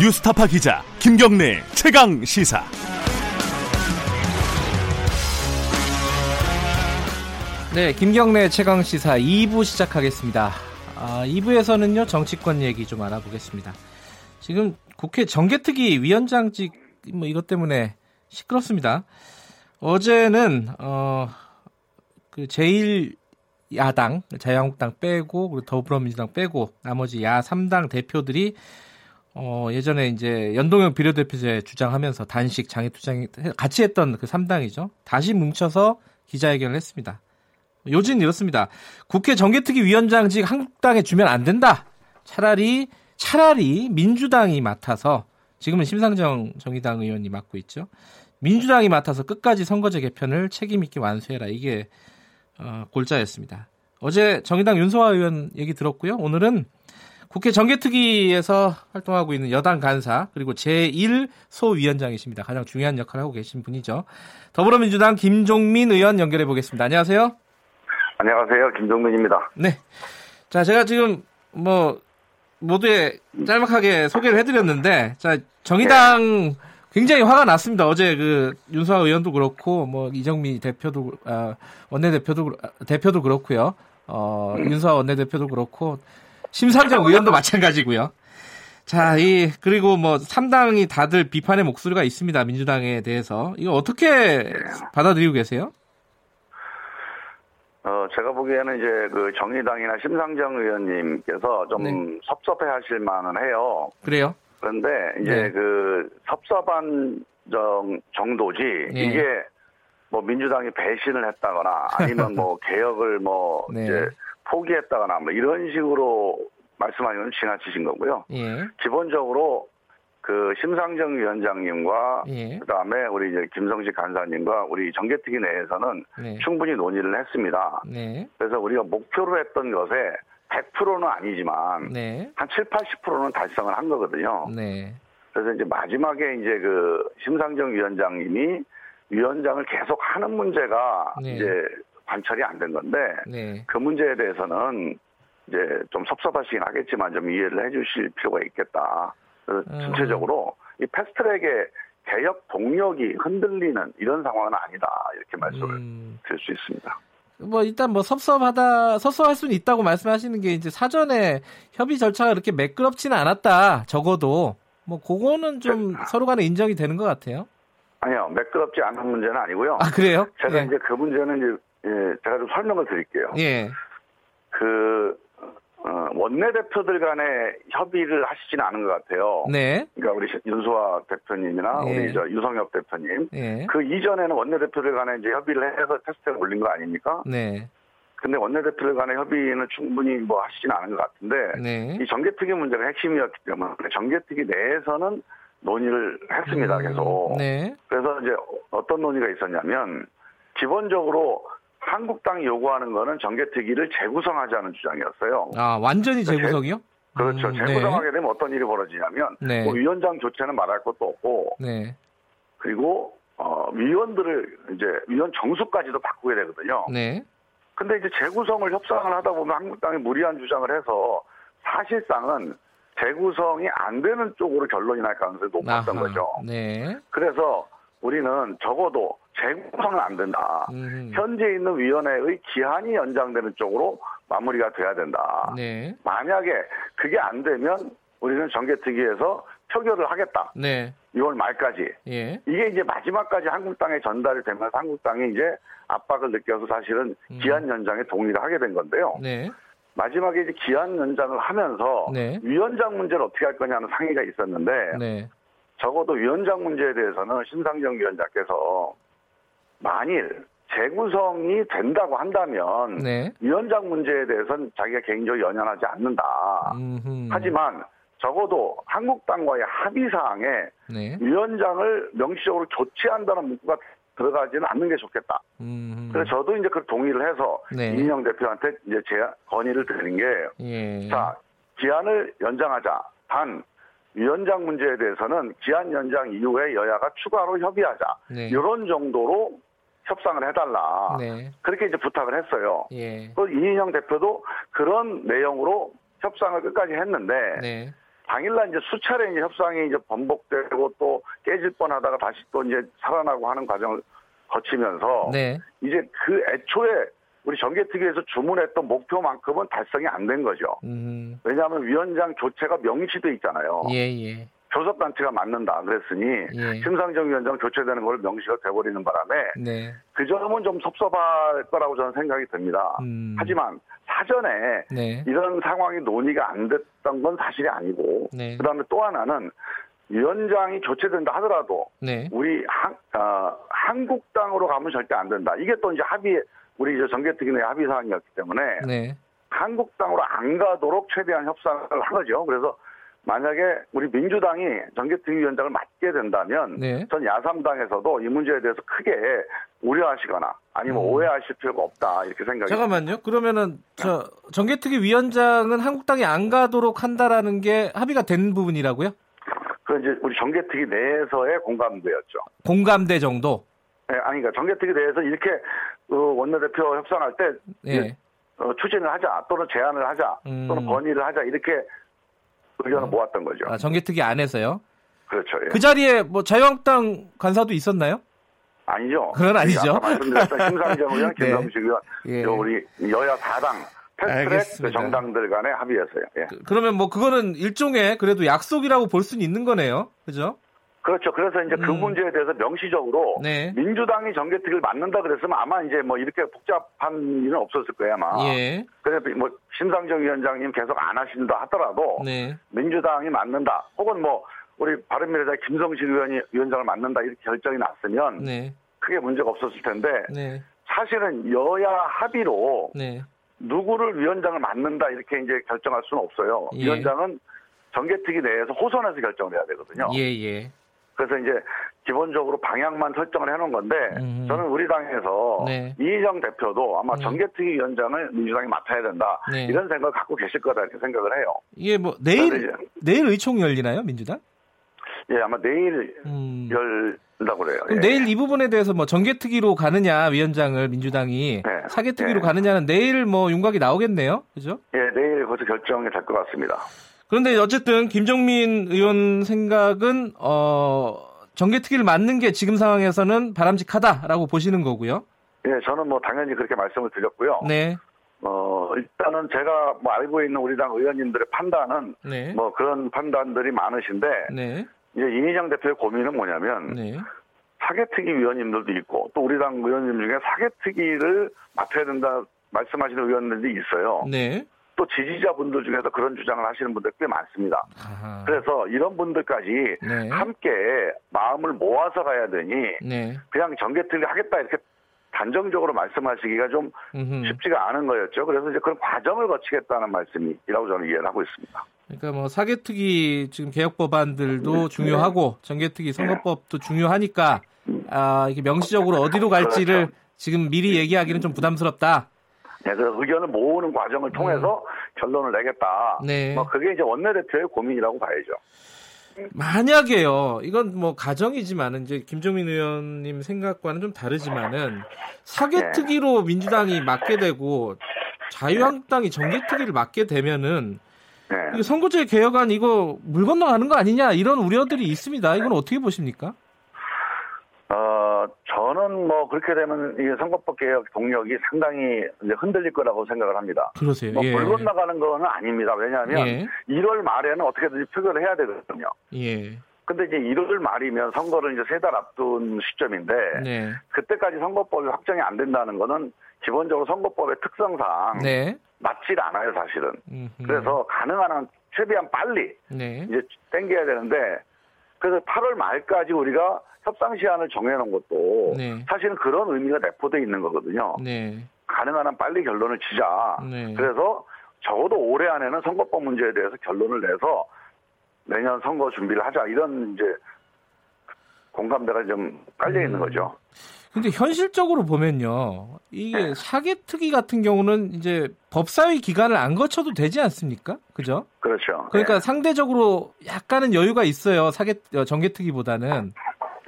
뉴스타파 기자 김경래 최강 시사. 네, 김경래 최강 시사 2부 시작하겠습니다. 2부에서는요 정치권 얘기 좀 알아보겠습니다. 지금 국회 정개특위 위원장직 뭐 이것 때문에 시끄럽습니다. 어제는 그 제일 야당, 자유한국당 빼고 그리고 더불어민주당 빼고 나머지 야 3당 대표들이 예전에 이제 연동형 비례대표제 주장하면서 단식 장애투쟁 같이 했던 그 3당이죠. 다시 뭉쳐서 기자회견을 했습니다. 요지는 이렇습니다. 국회 정개특위 위원장직 한국당에 주면 안 된다. 차라리 민주당이 맡아서, 지금은 심상정 정의당 의원이 맡고 있죠. 민주당이 맡아서 끝까지 선거제 개편을 책임 있게 완수해라. 이게 골자였습니다. 어제 정의당 윤수하 의원 얘기 들었고요. 오늘은 국회 정개특위에서 활동하고 있는 여당 간사 그리고 제1소위원장이십니다. 가장 중요한 역할을 하고 계신 분이죠. 더불어민주당 김종민 의원 연결해 보겠습니다. 안녕하세요. 안녕하세요. 김종민입니다. 네. 자, 제가 지금 뭐 모두의 짤막하게 소개를 해드렸는데, 자, 정의당 굉장히 화가 났습니다. 어제 그 윤수하 의원도 그렇고, 뭐 이정미 대표도 원내대표도 그렇고요. 윤수하 원내대표도 그렇고, 심상정 의원도 마찬가지고요. 자, 그리고 뭐 3당이 다들 비판의 목소리가 있습니다. 민주당에 대해서. 이거 어떻게 받아들이고 계세요? 제가 보기에는 이제 그 정의당이나 심상정 의원님께서 좀 네. 섭섭해하실 만은 해요. 그래요? 그런데 이제 네. 그 섭섭한 정도지 네. 이게 뭐 민주당이 배신을 했다거나 아니면 뭐 개혁을 뭐 네. 이제 포기했다거나 뭐 이런 식으로 말씀하시면 지나치신 거고요. 예. 기본적으로 그 심상정 위원장님과 예. 그다음에 우리 이제 김성식 간사님과 우리 정개특위 내에서는 네. 충분히 논의를 했습니다. 네. 그래서 우리가 목표로 했던 것에 100%는 아니지만 네. 한 7, 80%는 달성을 한 거거든요. 네. 그래서 이제 마지막에 이제 그 심상정 위원장님이 위원장을 계속 하는 문제가 네. 이제 관철이 안 된 건데 네. 그 문제에 대해서는 이제 좀 섭섭하시긴 하겠지만 좀 이해를 해주실 필요가 있겠다. 전체적으로 이 패스트트랙의 개혁 동력이 흔들리는 이런 상황은 아니다, 이렇게 말씀을 드릴 수 있습니다. 뭐 일단 뭐 섭섭할 수는 있다고 말씀하시는 게 이제 사전에 협의 절차가 그렇게 매끄럽지는 않았다. 적어도 뭐 그거는 좀 서로 간에 인정이 되는 것 같아요. 아니요, 매끄럽지 않은 문제는 아니고요. 아, 그래요? 제가 예. 이제 그 문제는 이제 제가 좀 설명을 드릴게요. 예. 원내대표들 간에 협의를 하시지는 않은 것 같아요. 네. 그러니까 우리 윤수하 대표님이나 네. 우리 유성엽 대표님. 네. 그 이전에는 원내대표들 간에 이제 협의를 해서 테스트에 올린 거 아닙니까? 네. 근데 원내대표들 간의 협의는 충분히 뭐 하시지는 않은 것 같은데. 네. 이 정개특위 문제가 핵심이었기 때문에 정개특위 내에서는 논의를 했습니다, 계속. 네. 그래서 이제 어떤 논의가 있었냐면, 기본적으로 한국당이 요구하는 거는 정개특위를 재구성하자는 주장이었어요. 아, 완전히 재구성이요? 그렇죠. 재구성하게 네. 되면 어떤 일이 벌어지냐면 네. 뭐 위원장 교체는 말할 것도 없고 네. 그리고 위원들을 이제 위원 정수까지도 바꾸게 되거든요. 네. 근데 이제 재구성을 협상을 하다 보면 한국당이 무리한 주장을 해서 사실상은 재구성이 안 되는 쪽으로 결론이 날 가능성이 높았던 아하. 거죠. 네. 그래서 우리는 적어도 재구성은 안 된다. 현재 있는 위원회의 기한이 연장되는 쪽으로 마무리가 돼야 된다. 네. 만약에 그게 안 되면 우리는 정개특위에서 표결을 하겠다. 네. 6월 말까지. 예. 이게 이제 마지막까지 한국당에 전달이 되면서 한국당이 이제 압박을 느껴서 사실은 기한 연장에 동의를 하게 된 건데요. 네. 마지막에 이제 기한 연장을 하면서 네. 위원장 문제를 어떻게 할 거냐는 상의가 있었는데 네. 적어도 위원장 문제에 대해서는 심상정 위원장께서 만일 재구성이 된다고 한다면 네. 위원장 문제에 대해서는 자기가 개인적으로 연연하지 않는다. 하지만 적어도 한국당과의 합의사항에 네. 위원장을 명시적으로 조치한다는 문구가 들어가지는 않는 게 좋겠다. 그래서 저도 이제 그 동의를 해서 네. 이인영 대표한테 이제 제안 건의를 드린 게 예. 자, 기한을 연장하자. 단 위원장 문제에 대해서는 기한 연장 이후에 여야가 추가로 협의하자. 네. 이런 정도로 협상을 해달라. 네. 그렇게 이제 부탁을 했어요. 예. 또 이인영 대표도 그런 내용으로 협상을 끝까지 했는데 네. 당일날 이제 수차례 이제 협상이 이제 번복되고 또 깨질 뻔하다가 다시 또 이제 살아나고 하는 과정을 거치면서 네. 이제 그 애초에 우리 정개특위에서 주문했던 목표만큼은 달성이 안 된 거죠. 왜냐하면 위원장 교체가 명시돼 있잖아요. 예. 교섭단체가 맞는다 그랬으니 예. 심상정 위원장 교체되는 걸 명시가 돼버리는 바람에 네. 그 점은 좀 섭섭할 거라고 저는 생각이 듭니다. 하지만 사전에 네. 이런 상황이 논의가 안 됐던 건 사실이 아니고 네. 그다음에 또 하나는 위원장이 교체된다 하더라도 네. 우리 한국당으로 가면 절대 안 된다. 이게 또 이제 합의 우리 이제 정개특위 내 합의 사항이었기 때문에 네. 한국당으로 안 가도록 최대한 협상을 한 거죠. 그래서 만약에 우리 민주당이 정개특위 위원장을 맡게 된다면 네. 전 야삼당에서도 이 문제에 대해서 크게 우려하시거나 아니면 오해하실 필요가 없다 이렇게 생각이. 잠깐만요. 그러면은 저 정개특위 위원장은 한국당이 안 가도록 한다라는 게 합의가 된 부분이라고요? 그 이제 우리 정개특위 내에서의 공감대였죠. 공감대 정도? 네, 그러니까 정개특위 내에서 이렇게 원내대표 협상할 때 예. 추진을 하자 또는 제안을 하자 또는 건의를 하자 이렇게 의견을 모았던 거죠. 아, 정개특위 안에서요? 그렇죠. 예. 그 자리에 뭐 자유한국당 간사도 있었나요? 아니죠. 그건 아니죠. 아까 말씀드렸던 심상정 의원, 김성식 의원, 예. 우리 여야 4당 패스트트랙 정당들 간의 합의였어요. 예. 그러면 뭐 그거는 일종의 그래도 약속이라고 볼 수는 있는 거네요. 그죠? 그렇죠. 그래서 이제 그 문제에 대해서 명시적으로 네. 민주당이 정개특위를 맡는다 그랬으면 아마 이제 뭐 이렇게 복잡한 일은 없었을 거예요 아마. 예. 그래서 뭐 심상정 위원장님 계속 안 하신다 하더라도 네. 민주당이 맡는다. 혹은 뭐 우리 바른미래당 김성식 의원이 위원장을 맡는다 이렇게 결정이 났으면 네. 크게 문제가 없었을 텐데 네. 사실은 여야 합의로 네. 누구를 위원장을 맡는다 이렇게 이제 결정할 수는 없어요. 예. 위원장은 정개특위 내에서 호선해서 결정을 해야 되거든요. 예예. 그래서 이제 기본적으로 방향만 설정을 해놓은 건데 저는 우리 당에서 네. 이희정 대표도 아마 정개특위 위원장을 민주당이 맡아야 된다 네. 이런 생각을 갖고 계실 거다 이렇게 생각을 해요. 이게 뭐 내일 의총 열리나요 민주당? 예 아마 내일 열린다고 그래요. 그럼 예. 내일 이 부분에 대해서 뭐 정개특위로 가느냐 위원장을 민주당이 네. 사개특위로 네. 가느냐는 내일 뭐 윤곽이 나오겠네요, 그죠? 예 내일 그것도 결정이 될 것 같습니다. 그런데 어쨌든 김종민 의원 생각은 정개특위를 맡는 게 지금 상황에서는 바람직하다라고 보시는 거고요. 예, 저는 뭐 당연히 그렇게 말씀을 드렸고요. 네. 일단은 제가 뭐 알고 있는 우리 당 의원님들의 판단은 네. 뭐 그런 판단들이 많으신데 네. 이제 이인영 대표의 고민은 뭐냐면 네. 사개특위 위원님들도 있고 또 우리 당 의원님 중에 사개특위를 맡아야 된다 말씀하시는 의원들이 있어요. 네. 또 지지자분들 중에서 그런 주장을 하시는 분들 꽤 많습니다. 아하. 그래서 이런 분들까지 네. 함께 마음을 모아서 가야 되니 네. 그냥 정개특위 하겠다 이렇게 단정적으로 말씀하시기가 좀 쉽지가 않은 거였죠. 그래서 이제 그런 과정을 거치겠다는 말씀이라고 저는 이해를 하고 있습니다. 그러니까 뭐 사개특위 지금 개혁법안들도 네. 중요하고 정개특위 선거법도 네. 중요하니까 이게 명시적으로 어디로 갈지를 그렇죠. 지금 미리 얘기하기는 좀 부담스럽다. 네, 그래서 의견을 모으는 과정을 통해서 결론을 내겠다. 네. 뭐 그게 이제 원내대표의 고민이라고 봐야죠. 만약에요, 이건 뭐 가정이지만은 이제 김종민 의원님 생각과는 좀 다르지만은 사개특위로 네. 민주당이 맡게 되고 자유한국당이 정개특위를 맡게 되면은 네. 선거제 개혁안 이거 물 건너가는 거 아니냐 이런 우려들이 있습니다. 이건 어떻게 보십니까? 저는 뭐 그렇게 되면 이 선거법 개혁 동력이 상당히 이제 흔들릴 거라고 생각을 합니다. 그러세요? 뭐 물 건너가는 거는 아닙니다. 왜냐하면 예. 1월 말에는 어떻게든지 표결을 해야 되거든요. 예. 근데 이제 1월 말이면 선거를 이제 3달 앞둔 시점인데 네. 그때까지 선거법이 확정이 안 된다는 거는 기본적으로 선거법의 특성상 네. 맞질 않아요, 사실은. 그래서 가능한 한 최대한 빨리 네. 이제 땡겨야 되는데 그래서 8월 말까지 우리가 협상 시한을 정해놓은 것도 네. 사실은 그런 의미가 내포되어 있는 거거든요. 네. 가능한 한 빨리 결론을 치자. 네. 그래서 적어도 올해 안에는 선거법 문제에 대해서 결론을 내서 내년 선거 준비를 하자. 이런 이제 공감대가 좀 깔려 있는 거죠. 근데 현실적으로 보면요. 이게 사개특위 같은 경우는 이제 법사위 기간을 안 거쳐도 되지 않습니까? 그죠? 그렇죠. 그러니까 네. 상대적으로 약간은 여유가 있어요. 정개특위보다는.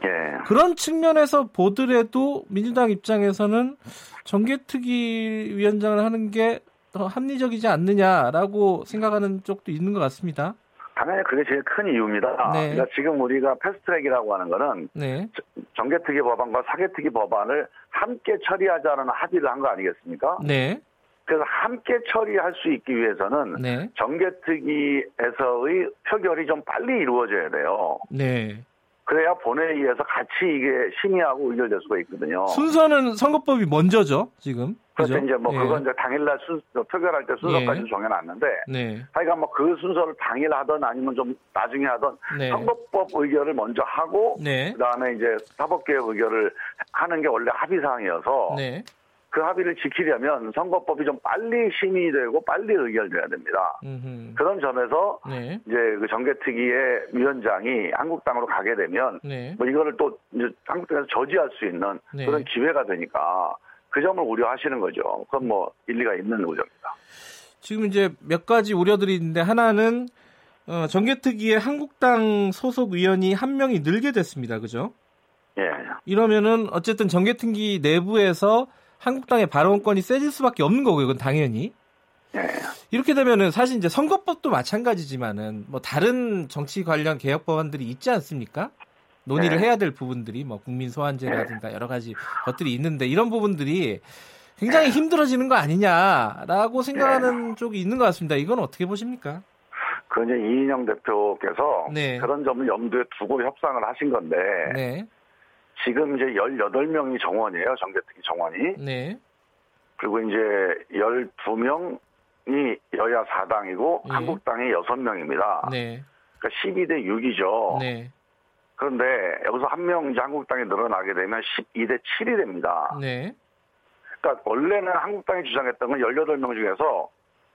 예. 그런 측면에서 보더라도 민주당 입장에서는 정개특위 위원장을 하는 게 더 합리적이지 않느냐라고 생각하는 쪽도 있는 것 같습니다. 당연히 그게 제일 큰 이유입니다. 네. 그러니까 지금 우리가 패스트트랙이라고 하는 거는 네. 정개특위 법안과 사개특위 법안을 함께 처리하자는 합의를 한 거 아니겠습니까? 네. 그래서 함께 처리할 수 있기 위해서는 네. 정개특위에서의 표결이 좀 빨리 이루어져야 돼요. 네. 그래야 본회의에서 같이 이게 심의하고 의결될 수가 있거든요. 순서는 선거법이 먼저죠, 지금. 그렇죠. 이제 뭐 예. 그건 이제 당일날 표결할 때 순서까지 예. 정해놨는데, 네. 하여간 뭐 그 순서를 당일 하든 아니면 좀 나중에 하든 네. 선거법 의결을 먼저 하고, 네. 그다음에 이제 사법개혁 의결을 하는 게 원래 합의 사항이어서. 네. 그 합의를 지키려면 선거법이 좀 빨리 심의되고 빨리 의결돼야 됩니다. 그런 점에서 네. 이제 그 정개특위의 위원장이 한국당으로 가게 되면 네. 뭐 이거를 또 이제 한국당에서 저지할 수 있는 네. 그런 기회가 되니까 그 점을 우려하시는 거죠. 그건 뭐 일리가 있는 우려입니다. 지금 이제 몇 가지 우려들이 있는데 하나는 정개특위에 한국당 소속 의원이 한 명이 늘게 됐습니다. 그죠? 예. 이러면은 어쨌든 정개특위 내부에서 한국당의 발언권이 세질 수밖에 없는 거고요. 그건 당연히. 네. 이렇게 되면은 사실 이제 선거법도 마찬가지지만은 뭐 다른 정치 관련 개혁 법안들이 있지 않습니까? 논의를 네. 해야 될 부분들이 뭐 국민 소환제라든가 네. 여러 가지 것들이 있는데 이런 부분들이 굉장히 네. 힘들어지는 거 아니냐라고 생각하는 네. 쪽이 있는 것 같습니다. 이건 어떻게 보십니까? 그 이제 이인영 대표께서 네. 그런 점을 염두에 두고 협상을 하신 건데. 네. 지금 이제 18명이 정원이에요, 정개특위 정원이. 네. 그리고 이제 12명이 여야 4당이고, 네. 한국당이 6명입니다. 네. 그러니까 12대 6이죠. 네. 그런데 여기서 한 명 이제 한국당이 늘어나게 되면 12대 7이 됩니다. 네. 그러니까 원래는 한국당이 주장했던 건 18명 중에서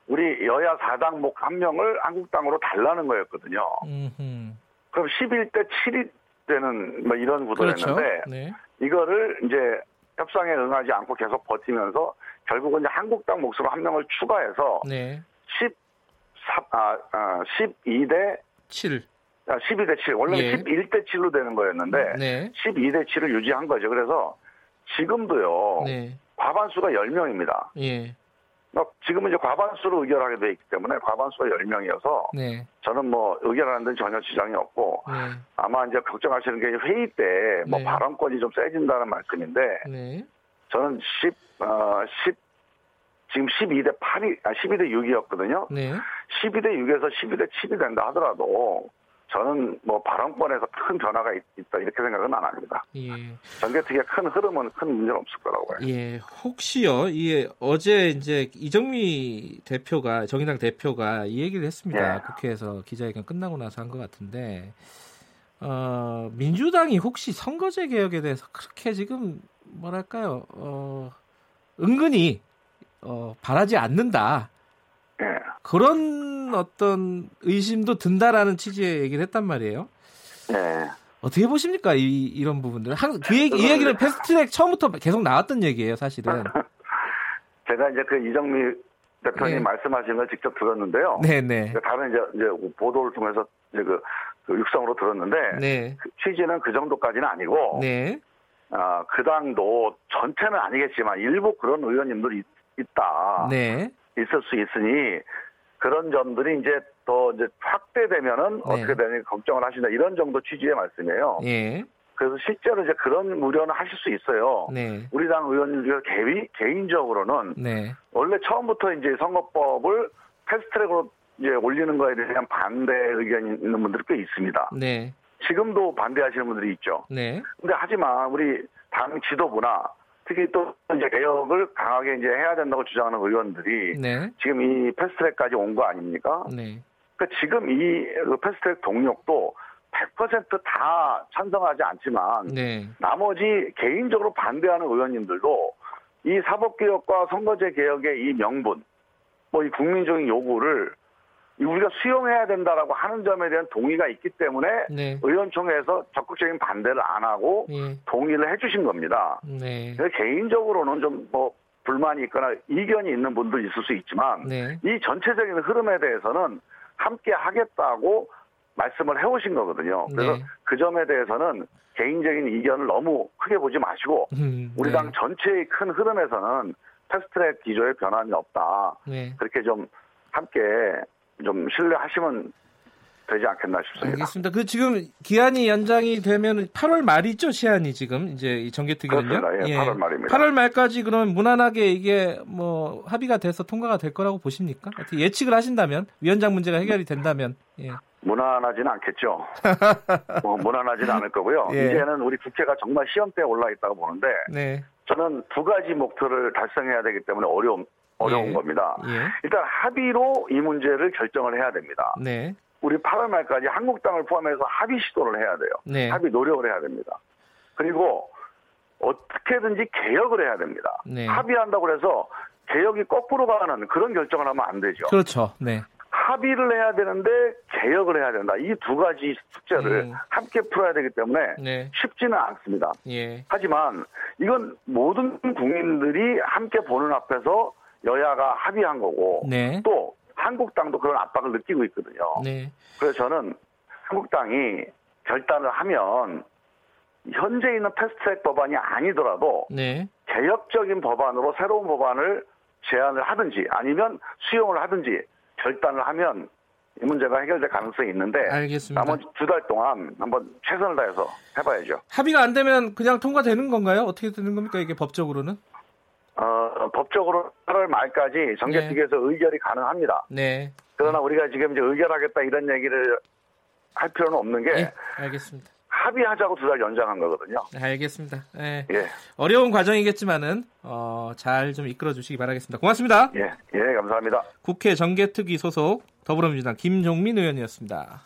우리 여야 4당 목 한 명을 한국당으로 달라는 거였거든요. 그럼 11대 7이 되는 뭐 이런 구도를 그렇죠. 했는데 네. 이거를 이제 협상에 응하지 않고 계속 버티면서 결국은 이제 한국당 몫으로 한 명을 추가해서 네. 12대 7. 12대 7. 원래 예. 11대 7로 되는 거였는데 네. 12대 7을 유지한 거죠. 그래서 지금도요. 네. 과반수가 10명입니다. 예. 지금은 이제 과반수로 의결하게 돼 있기 때문에 과반수가 10명이어서 데 저는 뭐 의결하는 데는 전혀 지장이 없고 네. 아마 이제 걱정하시는 게 회의 때 뭐 네. 발언권이 좀 세진다는 말씀인데 네. 저는 지금 12대 6이었거든요. 네. 12대 6에서 12대 7이 된다 하더라도 저는 뭐 발언권에서 큰 변화가 있다 이렇게 생각은 안 합니다. 예. 정개특위의 큰 흐름은 큰 문제는 없을 거라고요. 예, 혹시요, 이 어제 이제 이정미 대표가 정의당 대표가 이 얘기를 했습니다. 예. 국회에서 기자회견 끝나고 나서 한 것 같은데 민주당이 혹시 선거제 개혁에 대해서 그렇게 지금 뭐랄까요, 은근히 바라지 않는다. 예. 그런 어떤 의심도 든다라는 취지의 얘기를 했단 말이에요. 네. 어떻게 보십니까? 이런 부분들. 이 얘기는 패스트트랙 처음부터 계속 나왔던 얘기예요, 사실은. 제가 이제 그 이정미 대표님 네. 말씀하신 걸 직접 들었는데요. 네네. 다른 이제 보도를 통해서 이제 그 육성으로 들었는데 네. 그 취지는 그 정도까지는 아니고, 네. 그 당도 전체는 아니겠지만 일부 그런 의원님들이 있다. 네. 있을 수 있으니 그런 점들이 이제 더 이제 확대되면은 네. 어떻게 되는지 걱정을 하신다 이런 정도 취지의 말씀이에요. 예. 그래서 실제로 이제 그런 우려는 하실 수 있어요. 네. 우리 당 의원님들 개인적으로는 네. 원래 처음부터 이제 선거법을 패스트트랙으로 이제 올리는 거에 대한 반대 의견이 있는 분들이 꽤 있습니다. 네. 지금도 반대하시는 분들이 있죠. 네. 근데 하지만 우리 당 지도부나 특히 또 이제 개혁을 강하게 이제 해야 된다고 주장하는 의원들이 네. 지금 이 패스트트랙까지 온 거 아닙니까? 네. 그러니까 지금 이 패스트트랙 동력도 100% 다 찬성하지 않지만 네. 나머지 개인적으로 반대하는 의원님들도 이 사법개혁과 선거제 개혁의 이 명분, 뭐 이 국민적인 요구를 우리가 수용해야 된다라고 하는 점에 대한 동의가 있기 때문에 네. 의원총회에서 적극적인 반대를 안 하고 네. 동의를 해주신 겁니다. 네. 개인적으로는 좀 뭐 불만이 있거나 이견이 있는 분도 있을 수 있지만 네. 이 전체적인 흐름에 대해서는 함께 하겠다고 말씀을 해오신 거거든요. 그래서 네. 그 점에 대해서는 개인적인 이견을 너무 크게 보지 마시고 우리 당 전체의 큰 흐름에서는 패스트트랙 기조에 변함이 없다. 네. 그렇게 좀 함께 좀 신뢰하시면 되지 않겠나 싶습니다. 알겠습니다. 그 지금 기한이 연장이 되면 8월 말이죠, 시한이 지금 이제 이 정개특위는요? 그렇습니다. 예, 예. 8월 말입니다. 8월 말까지 그럼 무난하게 이게 뭐 합의가 돼서 통과가 될 거라고 보십니까? 어떻게 예측을 하신다면 위원장 문제가 해결이 된다면? 예. 무난하지는 않겠죠. 무난하지는 않을 거고요. 예. 이제는 우리 국회가 정말 시험대에 올라 있다고 보는데 네. 저는 두 가지 목표를 달성해야 되기 때문에 어려운 예. 겁니다. 예. 일단 합의로 이 문제를 결정을 해야 됩니다. 네. 우리 8월 말까지 한국당을 포함해서 합의 시도를 해야 돼요. 네. 합의 노력을 해야 됩니다. 그리고 어떻게든지 개혁을 해야 됩니다. 네. 합의한다고 해서 개혁이 거꾸로 가는 그런 결정을 하면 안 되죠. 그렇죠. 네. 합의를 해야 되는데 개혁을 해야 된다. 이 두 가지 숙제를 함께 풀어야 되기 때문에 네. 쉽지는 않습니다. 예. 하지만 이건 모든 국민들이 함께 보는 앞에서 여야가 합의한 거고 네. 또 한국당도 그런 압박을 느끼고 있거든요. 네. 그래서 저는 한국당이 결단을 하면 현재 있는 패스트트랙 법안이 아니더라도 네. 개혁적인 법안으로 새로운 법안을 제안을 하든지 아니면 수용을 하든지 결단을 하면 이 문제가 해결될 가능성이 있는데 알겠습니다. 나머지 두 달 동안 한번 최선을 다해서 해봐야죠. 합의가 안 되면 그냥 통과되는 건가요? 어떻게 되는 겁니까? 이게 법적으로는? 법적으로 8월 말까지 정개특위에서 네. 의결이 가능합니다. 네. 그러나 우리가 지금 이제 의결하겠다 이런 얘기를 할 필요는 없는 게 네. 알겠습니다. 합의하자고 두 달 연장한 거거든요. 알겠습니다. 네. 예. 어려운 과정이겠지만은 잘 좀 이끌어 주시기 바라겠습니다. 고맙습니다. 예, 감사합니다. 국회 정개특위 소속 더불어민주당 김종민 의원이었습니다.